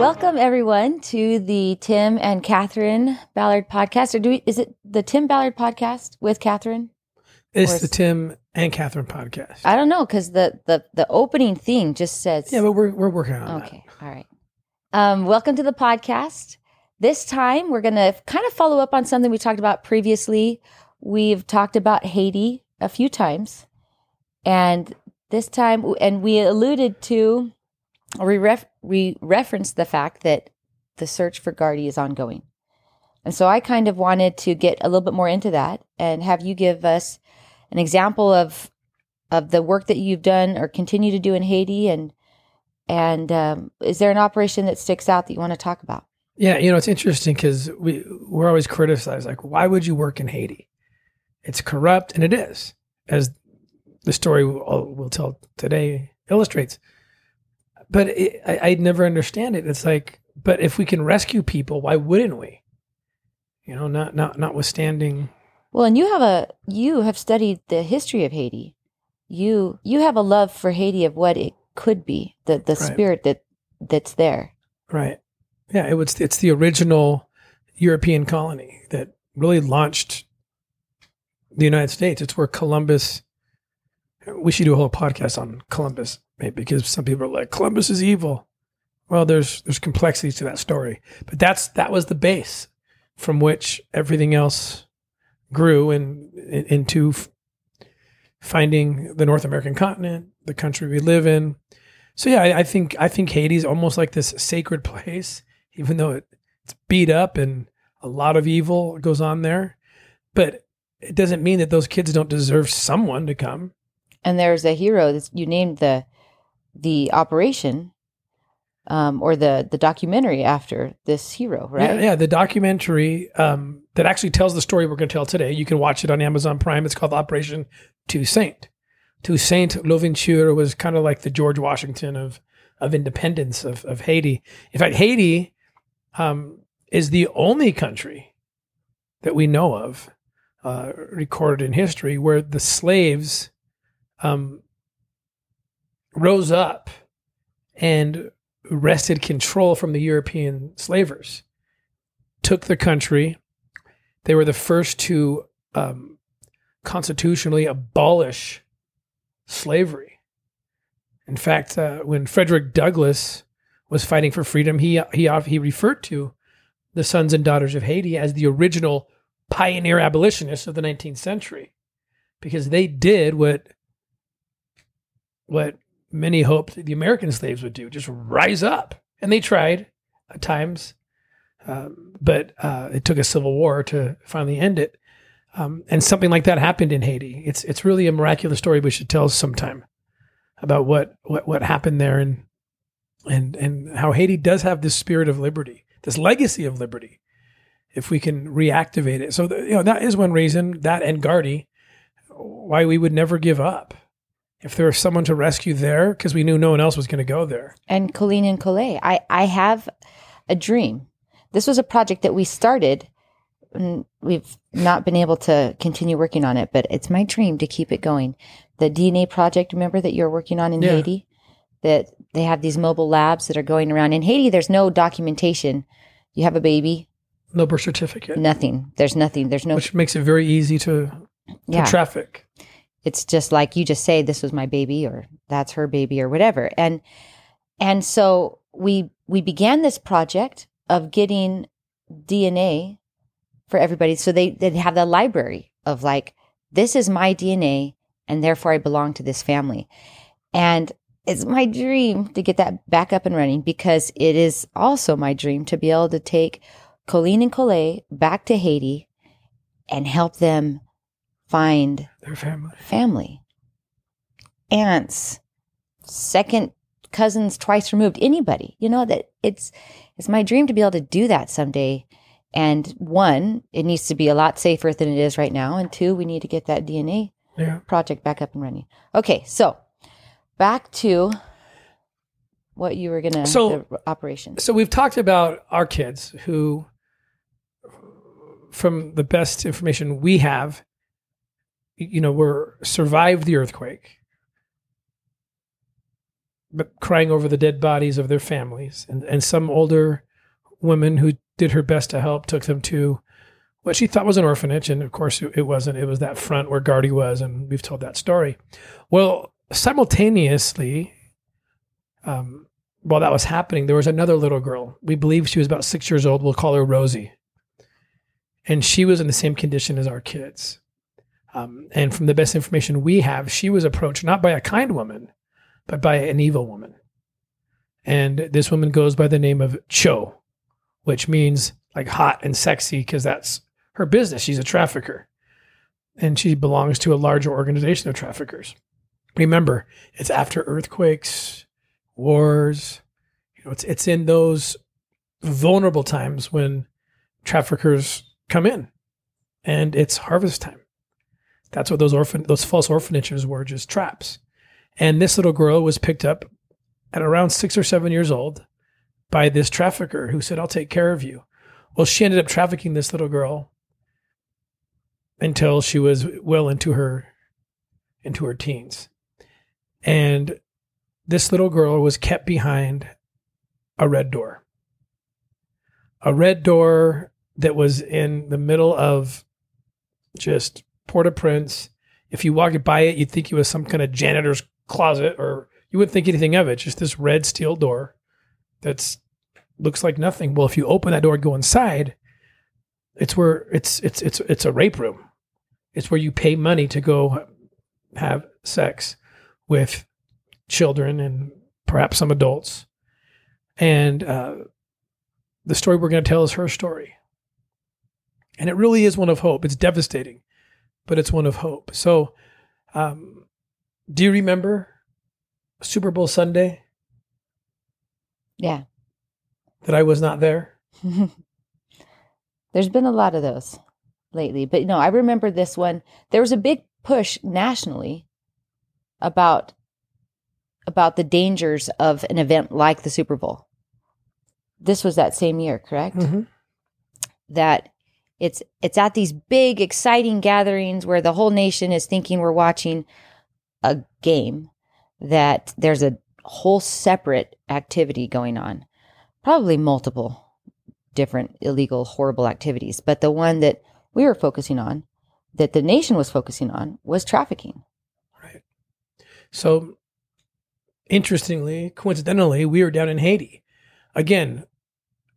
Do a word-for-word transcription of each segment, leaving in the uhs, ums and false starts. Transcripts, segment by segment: Welcome, everyone, to the Tim and Katherine Ballard podcast. Or do we, is it the Tim Ballard podcast with Katherine? It's is, the Tim and Katherine podcast. I don't know, because the, the, the opening thing just says... Yeah, but we're we're working on it. Okay, that. All right. Um, welcome to the podcast. This time, we're going to kind of follow up on something we talked about previously. We've talked about Haiti a few times. And this time, and we alluded to... We, ref, we referenced the fact that the search for Guardi is ongoing. And so I kind of wanted to get a little bit more into that and have you give us an example of of the work that you've done or continue to do in Haiti. And and um, is there an operation that sticks out that you want to talk about? Yeah, you know, it's interesting because we, we're always criticized, like, why would you work in Haiti? It's corrupt, and it is, as the story we'll, we'll tell today illustrates. But it, I, I'd never understand it. It's like, but if we can rescue people, why wouldn't we? You know, not not notwithstanding. Well, and you have a you have studied the history of Haiti. You you have a love for Haiti of what it could be, the the right. spirit that that's there. Right. Yeah. It was. It's the original European colony that really launched the United States. It's where Columbus. We should do a whole podcast on Columbus, maybe, because some people are like, Columbus is evil. Well, there's there's complexities to that story. But that's that was the base from which everything else grew in, in, into f- finding the North American continent, the country we live in. So, yeah, I, I think I think Haiti is almost like this sacred place, even though it, it's beat up and a lot of evil goes on there. But it doesn't mean that those kids don't deserve someone to come. And there's a hero that you named the the operation um, or the, the documentary after this hero, right? Yeah, yeah the documentary um, that actually tells the story we're going to tell today. You can watch it on Amazon Prime. It's called Operation Toussaint. Toussaint L'Ouventure was kind of like the George Washington of of independence of, of Haiti. In fact, Haiti um, is the only country that we know of uh, recorded in history where the slaves... Um, rose up and wrested control from the European slavers, took the country. They were the first to um, constitutionally abolish slavery. In fact, uh, when Frederick Douglass was fighting for freedom, he he he referred to the sons and daughters of Haiti as the original pioneer abolitionists of the nineteenth century, because they did what. what many hoped the American slaves would do, just rise up. And they tried at times, um, but uh, it took a civil war to finally end it. Um, and something like that happened in Haiti. It's it's really a miraculous story we should tell sometime about what what, what happened there and, and, and how Haiti does have this spirit of liberty, this legacy of liberty, if we can reactivate it. So the, you know that is one reason, that and Guardi, why we would never give up. If there was someone to rescue there, because we knew no one else was going to go there. And Colleen and Colette, I, I have a dream. This was a project that we started, and we've not been able to continue working on it, but it's my dream to keep it going. The D N A project, remember, that you're working on in yeah. Haiti? That they have these mobile labs that are going around. In Haiti, there's no documentation. You have a baby. No birth certificate. Nothing. There's nothing. There's no... Which makes it very easy to, to yeah. traffic. It's just like you just say, this was my baby or that's her baby or whatever. And and so we we began this project of getting D N A for everybody. So they, they have the library of like, this is my D N A and therefore I belong to this family. And it's my dream to get that back up and running, because it is also my dream to be able to take Colleen and Colette back to Haiti and help them find their family, family, aunts, second cousins twice removed, anybody. You know, that it's it's my dream to be able to do that someday. And one, it needs to be a lot safer than it is right now. And two, we need to get that D N A yeah. project back up and running. Okay, so back to what you were going to, so, the operation. So we've talked about our kids who, from the best information we have, you know, were survived the earthquake, crying over the dead bodies of their families. And, and some older woman who did her best to help took them to what she thought was an orphanage. And of course it wasn't, it was that front where Guardi was. And we've told that story. Well, simultaneously, um, while that was happening, there was another little girl. We believe she was about six years old. We'll call her Rosie. And she was in the same condition as our kids. Um, and from the best information we have, she was approached not by a kind woman, but by an evil woman. And this woman goes by the name of Cho, which means like hot and sexy, because that's her business. She's a trafficker. And she belongs to a larger organization of traffickers. Remember, it's after earthquakes, wars. You know, it's it's in those vulnerable times when traffickers come in, and it's harvest time. That's what those orphan those false orphanages were, just traps. And this little girl was picked up at around six or seven years old by this trafficker who said, "I'll take care of you." Well, she ended up trafficking this little girl until she was well into her into her teens. And this little girl was kept behind a red door. A red door that was in the middle of just Port-au-Prince. If you walked by it, you'd think it was some kind of janitor's closet, or you wouldn't think anything of it. Just this red steel door that's looks like nothing. Well, if you open that door and go inside, it's where it's it's it's it's a rape room. It's where you pay money to go have sex with children and perhaps some adults. And uh, the story we're going to tell is her story. And it really is one of hope. It's devastating, but it's one of hope. So um, do you remember Super Bowl Sunday? Yeah. That I was not there? There's been a lot of those lately. But no, I remember this one. There was a big push nationally about about the dangers of an event like the Super Bowl. This was that same year, correct? Mm-hmm. That it's it's at these big, exciting gatherings where the whole nation is thinking we're watching a game, that there's a whole separate activity going on, probably multiple different illegal, horrible activities. But the one that we were focusing on, that the nation was focusing on, was trafficking. Right. So interestingly, coincidentally, we were down in Haiti. Again,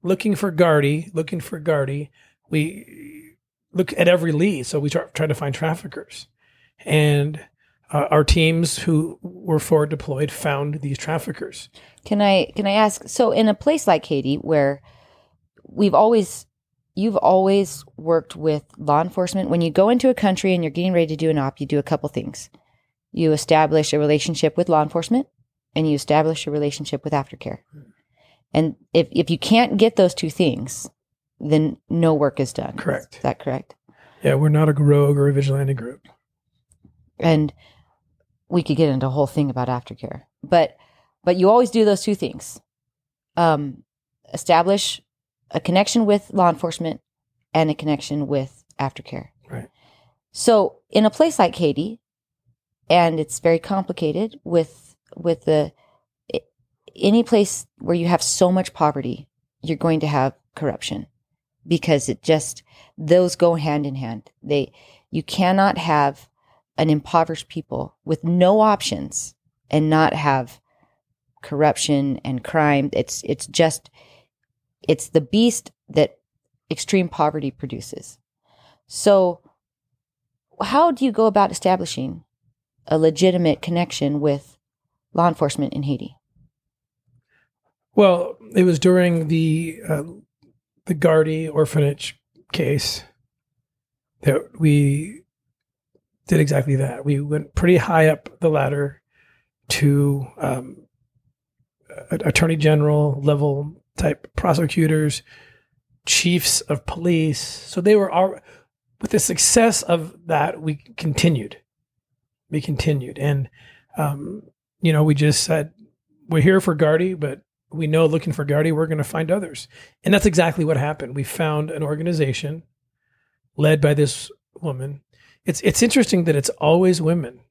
looking for Guardi, looking for Guardi. We look at every lead. So we try, try to find traffickers. And uh, our teams who were forward deployed found these traffickers. Can I can I ask, so in a place like Haiti where we've always... You've always worked with law enforcement. When you go into a country and you're getting ready to do an op, you do a couple things. You establish a relationship with law enforcement, and you establish a relationship with aftercare. And if, if you can't get those two things, then no work is done. Correct. Is that correct? Yeah, we're not a rogue or a vigilante group. And we could get into a whole thing about aftercare. But but you always do those two things. Um, establish a connection with law enforcement and a connection with aftercare. Right. So in a place like Haiti, and it's very complicated with with the any place where you have so much poverty, you're going to have corruption, because it just those go hand in hand. They you cannot have an impoverished people with no options and not have corruption and crime. It's it's just It's the beast that extreme poverty produces. So how do you go about establishing a legitimate connection with law enforcement in Haiti? Well, it was during the uh, the Guardi orphanage case that we did exactly that. We went pretty high up the ladder to um, attorney general level type prosecutors, chiefs of police. So they were all, with the success of that, we continued. We continued. And, um, you know, we just said, we're here for Guardi, but we know looking for Guardi, we're going to find others. And that's exactly what happened. We found an organization led by this woman. It's, it's interesting that it's always women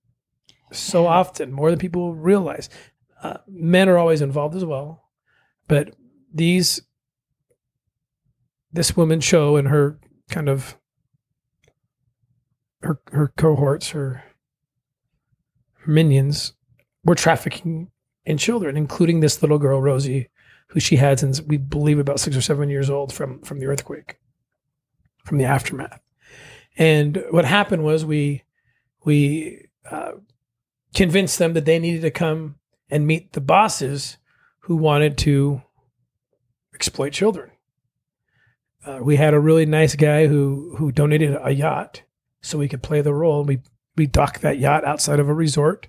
so often, more than people realize. Uh, men are always involved as well, but these, this woman Cho and her kind of, her her cohorts, her, her minions, were trafficking in children, including this little girl, Rosie, who she had since, we believe, about six or seven years old from, from the earthquake, from the aftermath. And what happened was we we uh, convinced them that they needed to come and meet the bosses who wanted to exploit children. Uh, we had a really nice guy who who donated a yacht so we could play the role. We we docked that yacht outside of a resort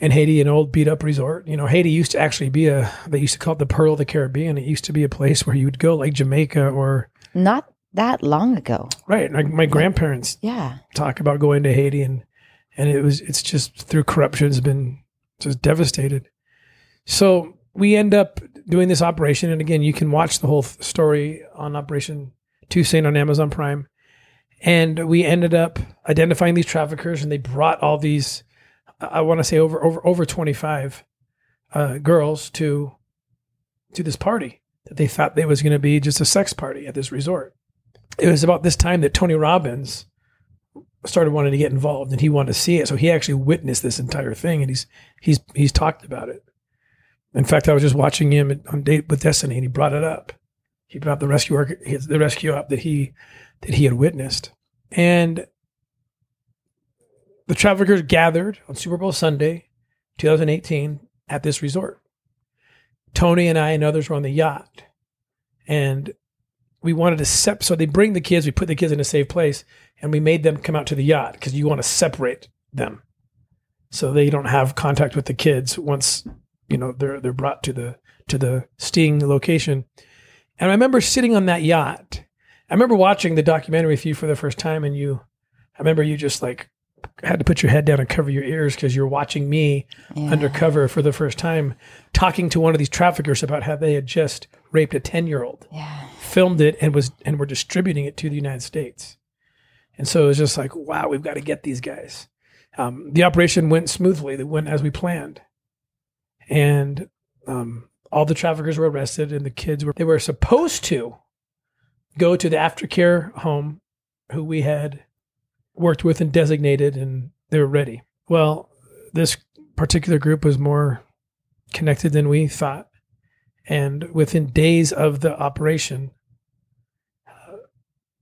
in Haiti, an old beat up resort. You know, Haiti used to actually be a, they used to call it the Pearl of the Caribbean. It used to be a place where you would go, like Jamaica or... Not that long ago. Right. Like my grandparents like, yeah. talk about going to Haiti, and and it was, it's just through corruption, it's been just devastated. So we end up doing this operation. And again, you can watch the whole th- story on Operation Toussaint on Amazon Prime. And we ended up identifying these traffickers, and they brought all these, I want to say over, over, over twenty-five uh, girls to, to this party that they thought they was going to be just a sex party at this resort. It was about this time that Tony Robbins started wanting to get involved, and he wanted to see it. So he actually witnessed this entire thing, and he's, he's, he's talked about it. In fact, I was just watching him on Date with Destiny, and he brought it up. He brought the rescue work, the rescue up that he, that he had witnessed. And the traffickers gathered on Super Bowl Sunday, twenty eighteen, at this resort. Tony and I and others were on the yacht, and we wanted to separate. So they bring the kids, we put the kids in a safe place, and we made them come out to the yacht because you want to separate them so they don't have contact with the kids once, you know, they're they're brought to the to the sting location. And I remember sitting on that yacht. I remember watching the documentary with you for the first time, and you, I remember you just like had to put your head down and cover your ears because you're watching me yeah. undercover for the first time, talking to one of these traffickers about how they had just raped a ten-year-old, yeah. filmed it, and was and were distributing it to the United States. And so it was just like, wow, we've got to get these guys. Um, the operation went smoothly. It went as we planned. And um, all the traffickers were arrested, and the kids were, they were supposed to go to the aftercare home who we had worked with and designated, and they were ready. Well, this particular group was more connected than we thought. And within days of the operation, uh,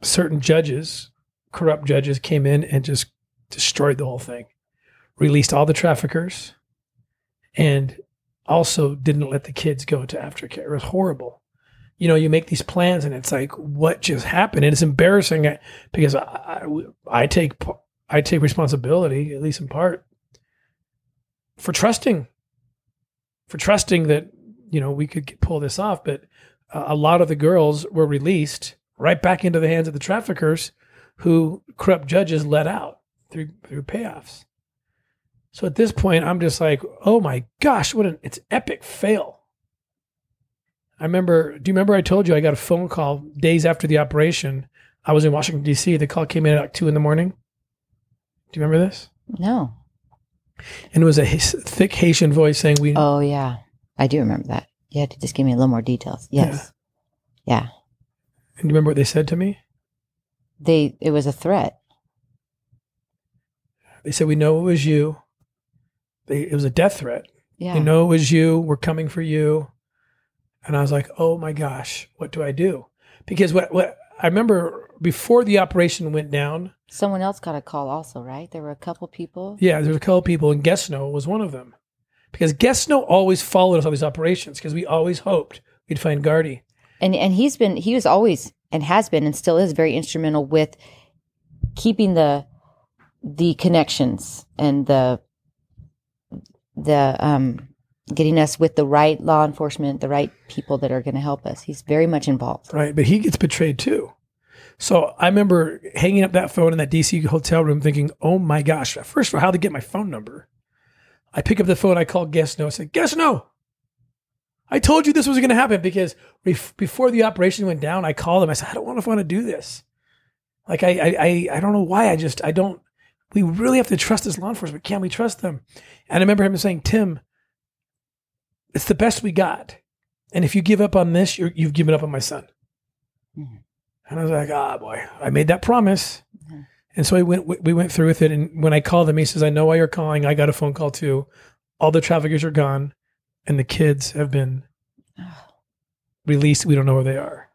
certain judges, corrupt judges, came in and just destroyed the whole thing, released all the traffickers, and also didn't let the kids go to aftercare. It was horrible. You know, you make these plans, and it's like, what just happened? And it's embarrassing because I, I, I take I take responsibility, at least in part, for trusting, for trusting that, you know, we could pull this off. But uh, a lot of the girls were released right back into the hands of the traffickers, who corrupt judges let out through through payoffs. So at this point, I'm just like, oh my gosh, what an it's epic fail. I remember, do you remember I told you I got a phone call days after the operation? I was in Washington, D C. The call came in at like two in the morning. Do you remember this? No. And it was a his, thick Haitian voice saying we... Oh, yeah. I do remember that. You had to just give me a little more details. Yes. Yeah. yeah. And do you remember what they said to me? They, it was a threat. They said, we know it was you. They, it was a death threat. Yeah. We know it was you. We're coming for you. And I was like, oh my gosh, what do I do? Because what, what I remember before the operation went down. Someone else got a call also, right? There were a couple people. Yeah, there were a couple people, and Guesno was one of them. Because Guesno always followed us on these operations because we always hoped we'd find Guardi. And and he's been, he was always and has been and still is very instrumental with keeping the the connections and the the um getting us with the right law enforcement, the right people that are going to help us. He's very much involved. Right, but he gets betrayed too. So I remember hanging up that phone in that D C hotel room thinking, oh my gosh, first of all, how'd they get my phone number? I pick up the phone, I call Guesno, I said, Guesno, I told you this was going to happen, because ref- before the operation went down, I called him, I said, I don't know if I want to do this. Like, I, I, I don't know why, I just, I don't, we really have to trust this law enforcement, can we trust them? And I remember him saying, Tim, It's the best we got. And if you give up on this, you're, you've given up on my son. Mm-hmm. And I was like, ah, oh, boy, I made that promise. Mm-hmm. And so I went, we went through with it. And when I called him, he says, I know why you're calling. I got a phone call too. All the traffickers are gone and the kids have been released. We don't know where they are.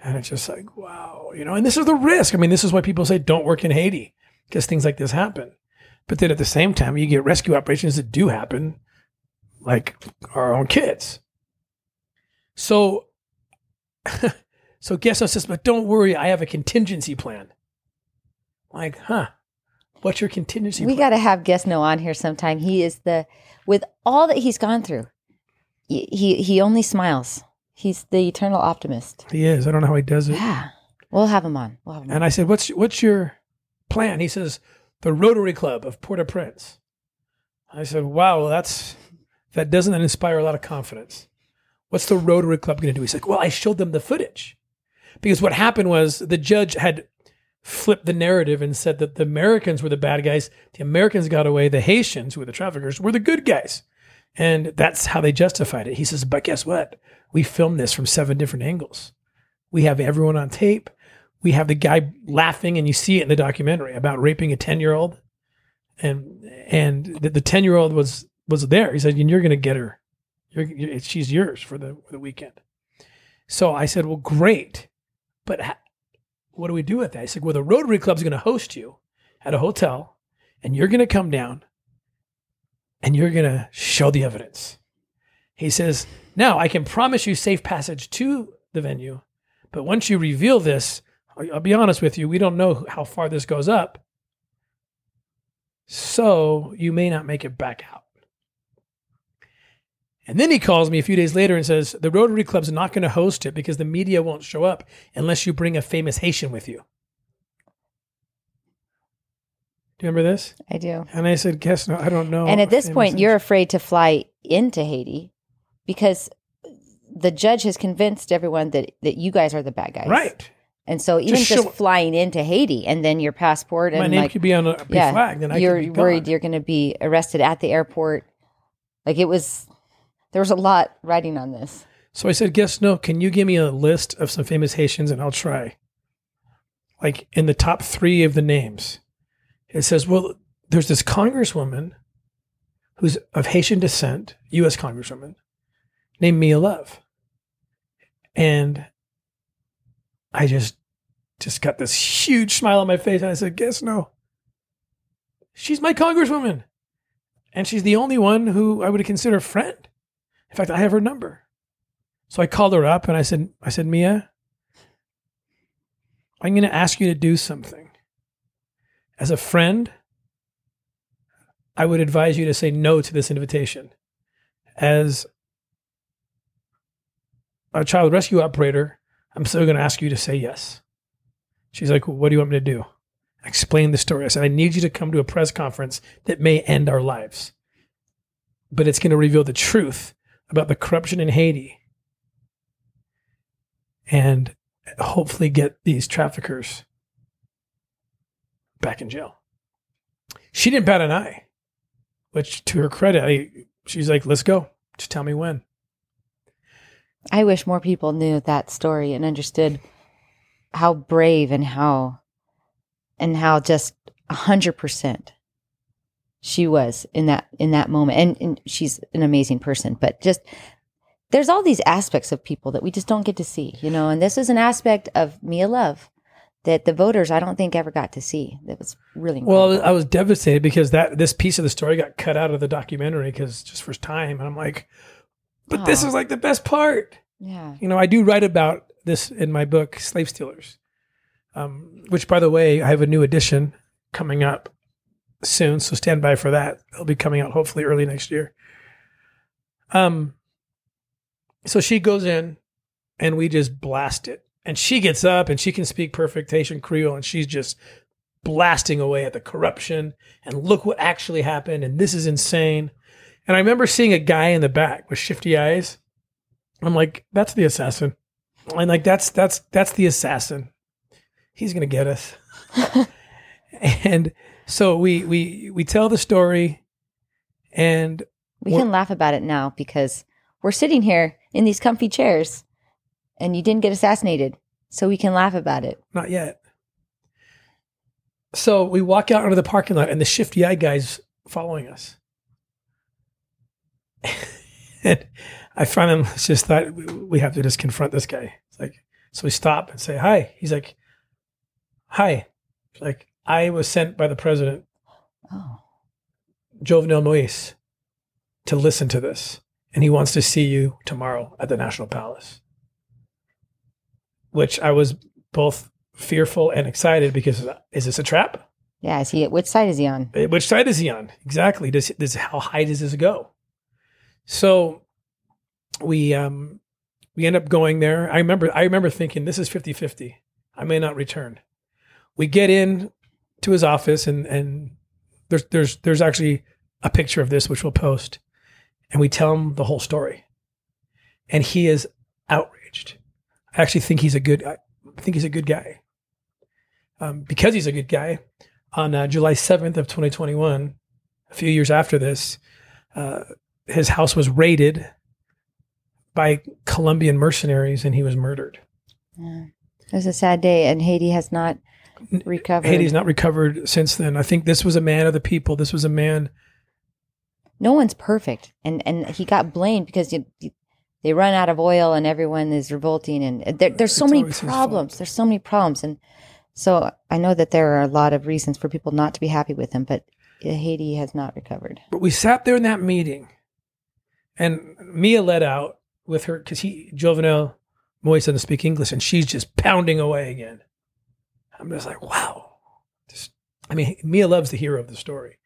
And it's just like, wow, you know, and this is the risk. I mean, this is why people say don't work in Haiti because things like this happen. But then at the same time, you get rescue operations that do happen, like our own kids. So, so Guesno says, but don't worry, I have a contingency plan. Like, huh, what's your contingency we plan? We got to have Guesno on here sometime. He is the, with all that he's gone through, he he only smiles. He's the eternal optimist. He is. I don't know how he does it. Yeah. We'll have him on. We'll have him on. And I said, what's, what's your plan? He says, the Rotary Club of Port-au-Prince. I said, wow, that's that doesn't inspire a lot of confidence. What's the Rotary Club going to do? He's like, well, I showed them the footage. Because what happened was the judge had flipped the narrative and said that the Americans were the bad guys. The Americans got away. The Haitians, who were the traffickers, were the good guys. And that's how they justified it. He says, but guess what? We filmed this from seven different angles. We have everyone on tape. We have the guy laughing, and you see it in the documentary about raping a ten-year-old. And and the, the ten-year-old was was there. He said, you're going to get her. You're, she's yours for the, for the weekend. So I said, well, great. But ha- what do we do with that? He said, well, the Rotary Club's going to host you at a hotel, and you're going to come down, and you're going to show the evidence. He says, now I can promise you safe passage to the venue, but once you reveal this, I'll be honest with you, we don't know how far this goes up, so you may not make it back out. And then he calls me a few days later and says, the Rotary Club's not going to host it because the media won't show up unless you bring a famous Haitian with you. Do you remember this? I do. And I said, guess no, I don't know. And at this point, Haitian. You're afraid to fly into Haiti because the judge has convinced everyone that, that you guys are the bad guys. Right. And so even just, just flying into Haiti and then your passport and my name like, could be on a be yeah, flag. Then I you're could be worried gone. You're going to be arrested at the airport. Like it was... There was a lot writing on this. So I said, Guesno, can you give me a list of some famous Haitians and I'll try. Like in the top three of the names. It says, well, there's this congresswoman who's of Haitian descent, U S congresswoman, named Mia Love. And I just just got this huge smile on my face and I said, Guesno, she's my congresswoman. And she's the only one who I would consider friend. In fact, I have her number. So I called her up and I said, I said, Mia, I'm going to ask you to do something. As a friend, I would advise you to say no to this invitation. As a child rescue operator, I'm still going to ask you to say yes. She's like, well, what do you want me to do? I explained the story. I said, I need you to come to a press conference that may end our lives. But it's going to reveal the truth about the corruption in Haiti and hopefully get these traffickers back in jail. She didn't bat an eye, which to her credit, I, she's like, let's go. Just tell me when. I wish more people knew that story and understood how brave and how, and how just one hundred percent she was in that in that moment. And, and she's an amazing person, but just there's all these aspects of people that we just don't get to see, you know, and this is an aspect of Mia Love that the voters, I don't think ever got to see. That was really incredible. Well, I was devastated because that this piece of the story got cut out of the documentary because just for time. And I'm like, but oh. This is like the best part. Yeah. You know, I do write about this in my book, Slave Stealers, um, which by the way, I have a new edition coming up soon, so stand by for that. It'll be coming out hopefully early next year. Um. So she goes in, and we just blast it. And she gets up, and she can speak perfect Haitian Creole, and she's just blasting away at the corruption. And look what actually happened. And this is insane. And I remember seeing a guy in the back with shifty eyes. I'm like, that's the assassin. I'm like, that's that's that's the assassin. He's gonna get us. and. So we we we tell the story, and We well, can laugh about it now because we're sitting here in these comfy chairs and you didn't get assassinated. So we can laugh about it. Not yet. So we walk out into the parking lot and the shifty eye guy's following us. And I found him, just thought we have to just confront this guy. It's like, so we stop and say, hi. He's like, hi. It's like, I was sent by the president, oh. Jovenel Moise, to listen to this. And he wants to see you tomorrow at the National Palace. Which I was both fearful and excited because is this a trap? Yeah, is he, which side is he on? Which side is he on? Exactly. Does, does, how high does this go? So we um, we end up going there. I remember I remember thinking, this is fifty-fifty. I may not return. We get in to his office, and, and there's there's there's actually a picture of this, which we'll post. And we tell him the whole story. And he is outraged. I actually think he's a good I think he's a good guy. Um, because he's a good guy, on uh, July seventh of twenty twenty-one, a few years after this, uh, his house was raided by Colombian mercenaries and he was murdered. Yeah. It was a sad day, and Haiti has not recovered. Haiti's not recovered since then. I think this was a man of the people. This was a man. No one's perfect. And and he got blamed because you, you, they run out of oil and everyone is revolting. And there, there's so it's many problems. There's so many problems. And so I know that there are a lot of reasons for people not to be happy with him, but Haiti has not recovered. But we sat there in that meeting. And Mia let out with her, because he, Jovenel Moise doesn't speak English, and she's just pounding away again. I'm just like, wow. Just, I mean, Mia Love's the hero of the story.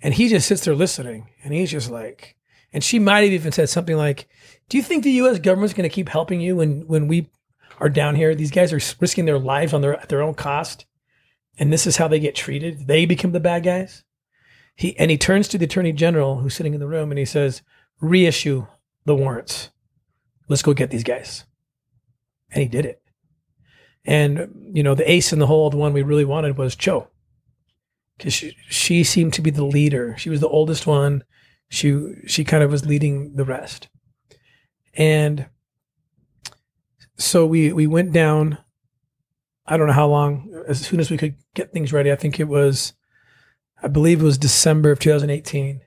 And he just sits there listening, and he's just like, and she might have even said something like, do you think the U S government's going to keep helping you when, when we are down here? These guys are risking their lives on their, at their own cost, and this is how they get treated? They become the bad guys? He And he turns to the attorney general who's sitting in the room, and he says, reissue the warrants. Let's go get these guys. And he did it. And, you know, the ace in the hole, the one we really wanted was Cho. Because she, she seemed to be the leader. She was the oldest one. She she kind of was leading the rest. And so we, we went down, I don't know how long, as soon as we could get things ready. I think it was, I believe it was December of two thousand eighteen.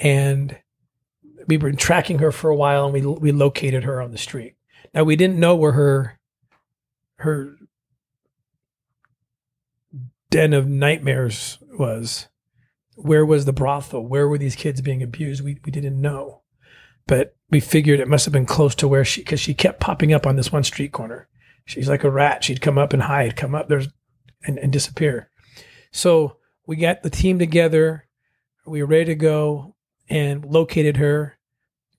And we were tracking her for a while, and we we located her on the street. Now, we didn't know where her her den of nightmares was. Where was the brothel? Where were these kids being abused? We we didn't know. But we figured it must have been close to where she, because she kept popping up on this one street corner. She's like a rat. She'd come up and hide, come up there and, and disappear. So we got the team together. We were ready to go and located her.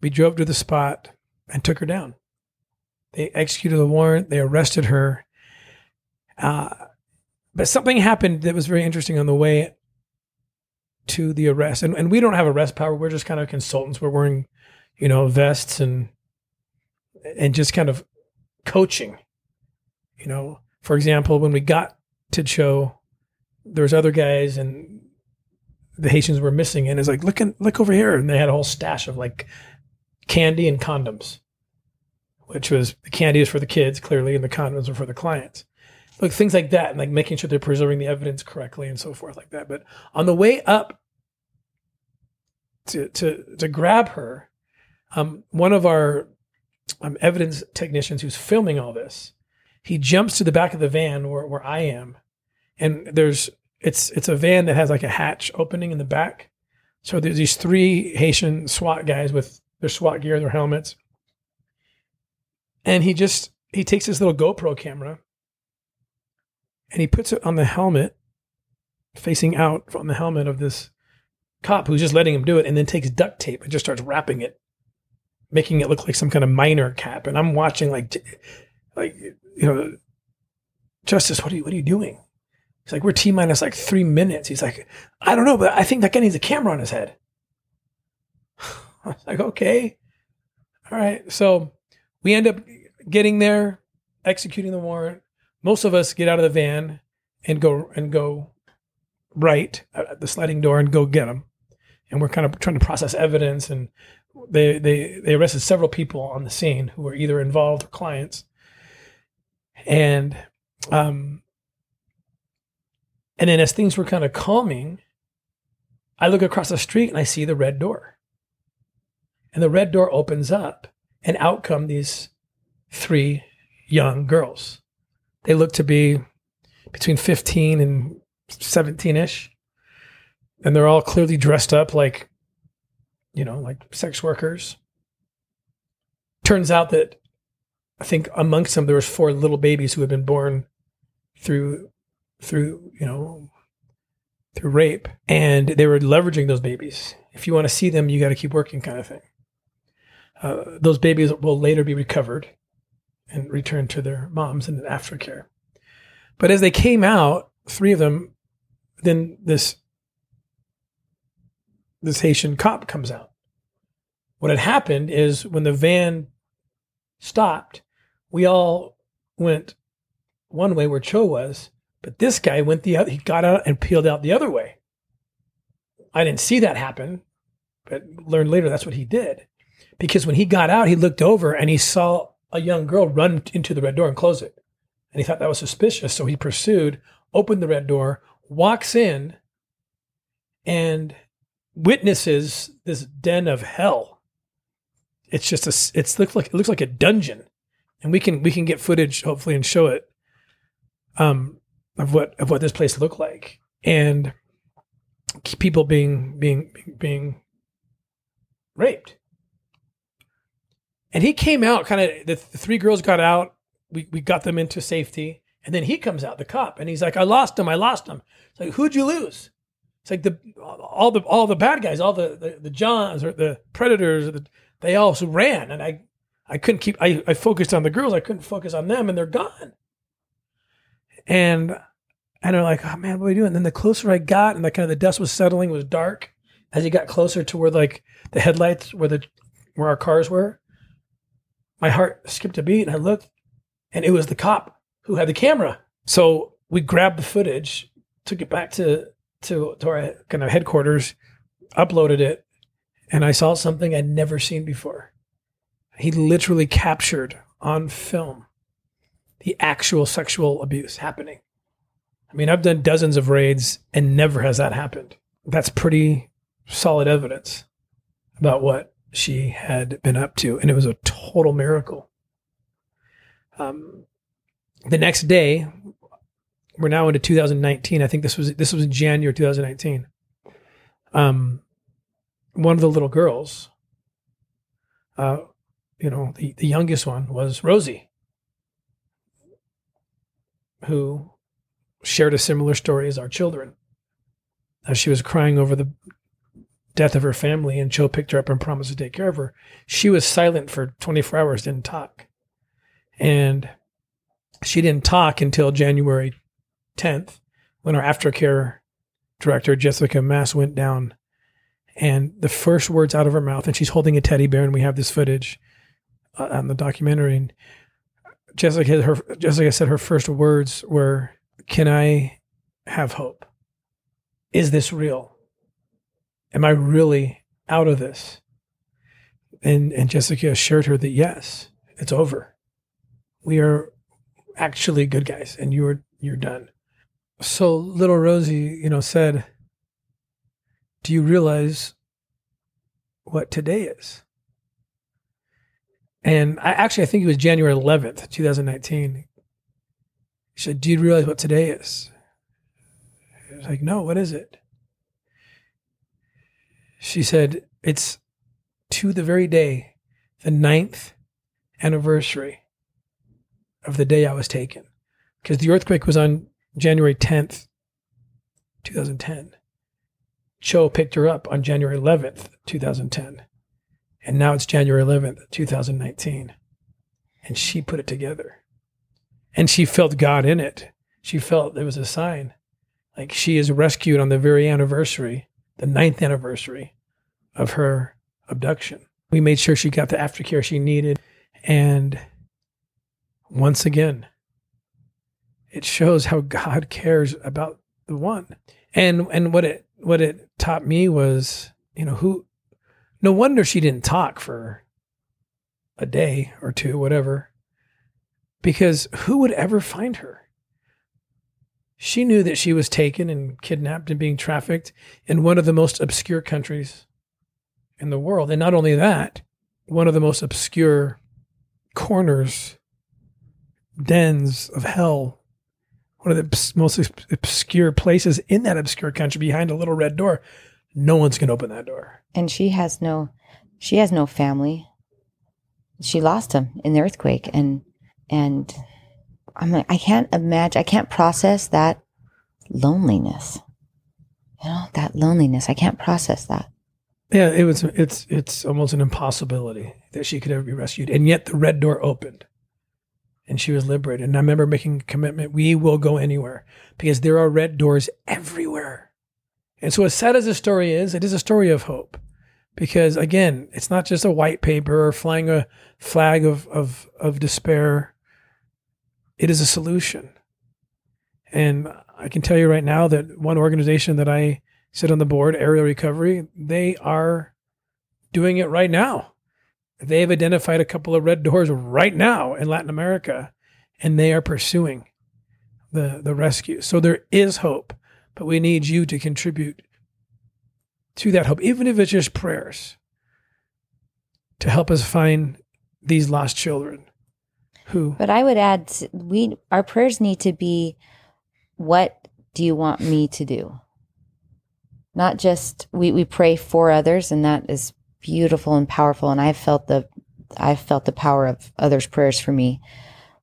We drove to the spot and took her down. They executed the warrant. They arrested her. Uh, but something happened that was very interesting on the way to the arrest. And, and we don't have arrest power. We're just kind of consultants. We're wearing, you know, vests and and just kind of coaching. You know, for example, when we got to Cho, there was other guys and the Haitians were missing. And it's like, look, in, look over here. And they had a whole stash of like candy and condoms. Which was, the candy is for the kids, clearly, and the condoms are for the clients. Like things like that, and like making sure they're preserving the evidence correctly and so forth like that. But on the way up to to, to grab her, um, one of our um, evidence technicians who's filming all this, he jumps to the back of the van where, where I am, and there's it's it's a van that has like a hatch opening in the back. So there's these three Haitian SWAT guys with their SWAT gear, their helmets. And he just, he takes his little GoPro camera and he puts it on the helmet, facing out from the helmet of this cop who's just letting him do it, and then takes duct tape and just starts wrapping it, making it look like some kind of minor cap. And I'm watching like, like, you know, Justice, what are you, what are you doing? He's like, we're T minus like three minutes. He's like, I don't know, but I think that guy needs a camera on his head. I was like, okay. All right. So we end up getting there, executing the warrant. Most of us get out of the van and go and go right at the sliding door and go get them. and we're kind of trying to process evidence. And they they they arrested several people on the scene who were either involved or clients. And um, and then as things were kind of calming, I look across the street and I see the Red Door. And the Red Door opens up, and out come these three young girls. They look to be between fifteen and seventeen-ish. And they're all clearly dressed up like, you know, like sex workers. Turns out that I think amongst them, there was four little babies who had been born through, through, you know, through rape. And they were leveraging those babies. If you want to see them, you got to keep working, kind of thing. Uh, those babies will later be recovered and returned to their moms in aftercare. But as they came out, three of them, then this this Haitian cop comes out. What had happened is when the van stopped, we all went one way where Cho was, but this guy went the other. He got out and peeled out the other way. I didn't see that happen, but learned later that's what he did. Because when he got out, he looked over and he saw a young girl run into the Red Door and close it. And he thought that was suspicious, so he pursued, opened the Red Door, walks in, and witnesses this den of hell. It's just a. It's look like it looks like a dungeon, and we can we can get footage hopefully and show it, um, of what of what this place looked like, and people being being being raped. And he came out, kind of, the, the three girls got out. We we got them into safety. And then he comes out, the cop, and he's like, I lost him. I lost him. It's like, who'd you lose? It's like the all the all the bad guys, all the, the, the Johns or the predators, or the, they all ran. And I, I couldn't keep, I, I focused on the girls. I couldn't focus on them, and they're gone. And and they're like, oh, man, what are we doing? And then the closer I got, and the kind of the dust was settling, it was dark. As he got closer to where, like, the headlights, where the where our cars were, my heart skipped a beat, and I looked, and it was the cop who had the camera. So we grabbed the footage, took it back to to, to our kind of headquarters, uploaded it, and I saw something I'd never seen before. He literally captured on film the actual sexual abuse happening. I mean, I've done dozens of raids, and never has that happened. That's pretty solid evidence about what she had been up to, and it was a total miracle. Um, the next day, we're now into two thousand nineteen. I think this was this was in January two thousand nineteen. Um, one of the little girls, uh, you know, the, the youngest one was Rosie, who shared a similar story as our children. As she was crying over the death of her family, and Cho picked her up and promised to take care of her. She was silent for twenty-four hours, didn't talk. And she didn't talk until January tenth, when our aftercare director, Jessica Mass, went down. And the first words out of her mouth, and she's holding a teddy bear, and we have this footage uh, on the documentary. And Jessica, her, Jessica said her first words were, "Can I have hope? Is this real? Am I really out of this?" And and Jessica assured her that, yes, it's over. We are actually good guys, and you're you're done. So little Rosie, you know, said, "Do you realize what today is?" And I actually I think it was January eleventh, two thousand nineteen. She said, "Do you realize what today is?" I was like, "No, what is it?" She said, "It's to the very day, the ninth anniversary of the day I was taken." Because the earthquake was on January tenth, two thousand ten. Cho picked her up on January eleventh, two thousand ten. And now it's January eleventh, two thousand nineteen. And she put it together. And she felt God in it. She felt it was a sign. Like, she is rescued on the very anniversary, the ninth anniversary of her abduction. We made sure she got the aftercare she needed. And once again, it shows how God cares about the one. And and what it what it taught me was, you know, who, no wonder she didn't talk for a day or two, whatever, because who would ever find her? She knew that she was taken and kidnapped and being trafficked in one of the most obscure countries in the world. And not only that, one of the most obscure corners, dens of hell, one of the most obscure places in that obscure country behind a little red door. No one's going to open that door. And she has no, she has no family. She lost him in the earthquake. And, and, I'm like, I can't imagine, I can't process that loneliness. You know, that loneliness. I can't process that. Yeah, it was, it's, it's almost an impossibility that she could ever be rescued. And yet the red door opened and she was liberated. And I remember making a commitment, we will go anywhere, because there are red doors everywhere. And so as sad as the story is, it is a story of hope, because again, it's not just a white paper or flying a flag of, of, of despair. It is a solution. And I can tell you right now that one organization that I sit on the board, Aerial Recovery, they are doing it right now. They've identified a couple of red doors right now in Latin America, and they are pursuing the, the rescue. So there is hope, but we need you to contribute to that hope, even if it's just prayers, to help us find these lost children. Who? But I would add, we our prayers need to be, what do you want me to do? Not just, we, we pray for others, and that is beautiful and powerful. And I've felt the I've felt the power of others' prayers for me.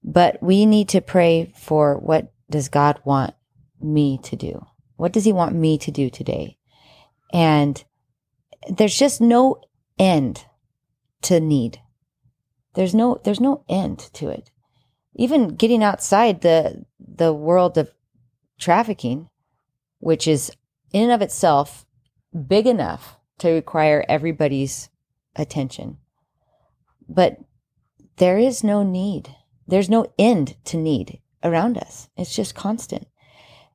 But we need to pray for, what does God want me to do? What does he want me to do today? And there's just no end to need. There's no, there's no end to it. Even getting outside the the world of trafficking, which is in and of itself big enough to require everybody's attention. But there is no need. There's no end to need around us. It's just constant.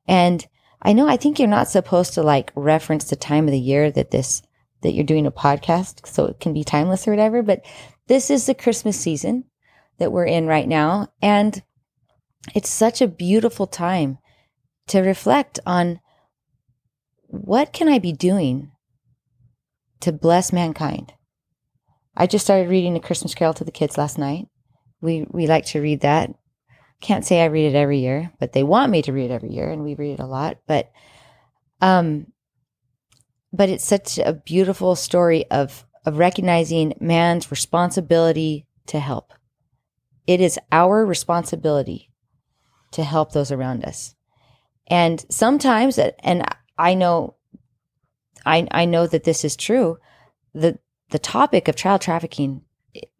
And I know, I think you're not supposed to like reference the time of the year that this, that you're doing a podcast, so it can be timeless or whatever, but this is the Christmas season that we're in right now, and it's such a beautiful time to reflect on, what can I be doing to bless mankind? I just started reading A Christmas Carol to the kids last night. We we like to read that. Can't say I read it every year, but they want me to read it every year, and we read it a lot. But um, but it's such a beautiful story of of recognizing man's responsibility to help. It is our responsibility to help those around us. And sometimes, and I know, I I know that this is true, the the topic of child trafficking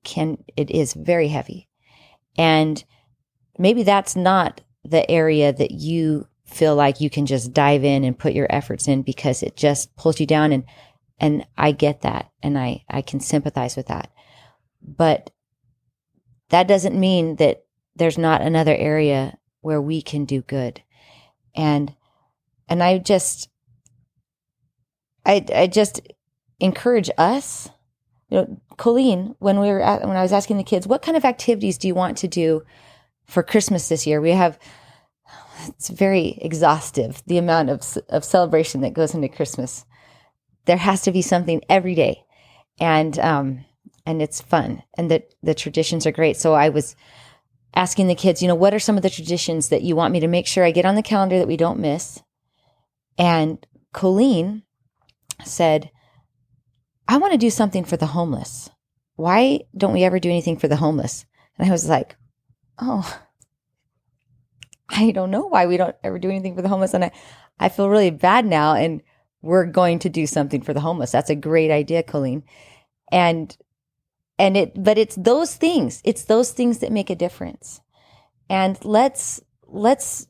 can, it is very heavy. And maybe that's not the area that you feel like you can just dive in and put your efforts in, because it just pulls you down. And And I get that, and I, I can sympathize with that. But that doesn't mean that there's not another area where we can do good. And and I just I I just encourage us, you know, Colleen, when we were at, when I was asking the kids, what kind of activities do you want to do for Christmas this year? We have, it's very exhaustive, the amount of of celebration that goes into Christmas. There has to be something every day, and um, and it's fun, and the, the traditions are great. So I was asking the kids, you know, what are some of the traditions that you want me to make sure I get on the calendar that we don't miss? And Colleen said, I want to do something for the homeless. Why don't we ever do anything for the homeless? And I was like, oh, I don't know why we don't ever do anything for the homeless. And I, I feel really bad now, and we're going to do something for the homeless. That's a great idea, Colleen. And, and it, but it's those things, it's those things that make a difference. And let's, let's,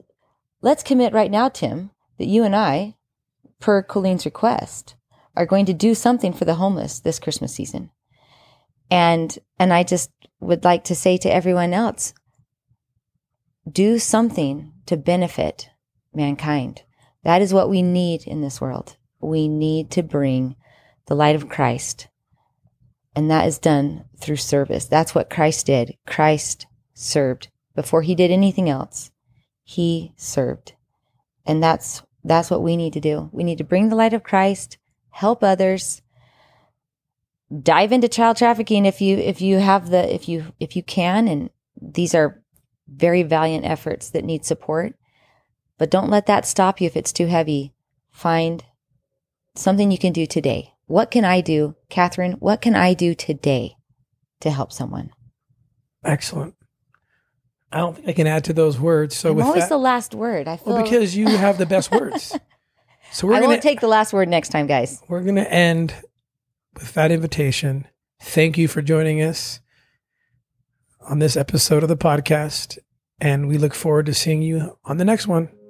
let's commit right now, Tim, that you and I, per Colleen's request, are going to do something for the homeless this Christmas season. And, and I just would like to say to everyone else, do something to benefit mankind. That is what we need in this world. We need to bring the light of Christ. And that is done through service. That's what Christ did. Christ served. Before he did anything else, he served. And that's that's what we need to do. We need to bring the light of Christ, help others, dive into child trafficking if you if you have the if you if you can. And these are very valiant efforts that need support. But don't let that stop you if it's too heavy. Find something you can do today. What can I do, Katherine? What can I do today to help someone? Excellent. I don't think I can add to those words. So I'm with always that, the last word. I feel well, because you have the best words. So we're I gonna, won't take the last word next time, guys. We're going to end with that invitation. Thank you for joining us on this episode of the podcast, and we look forward to seeing you on the next one.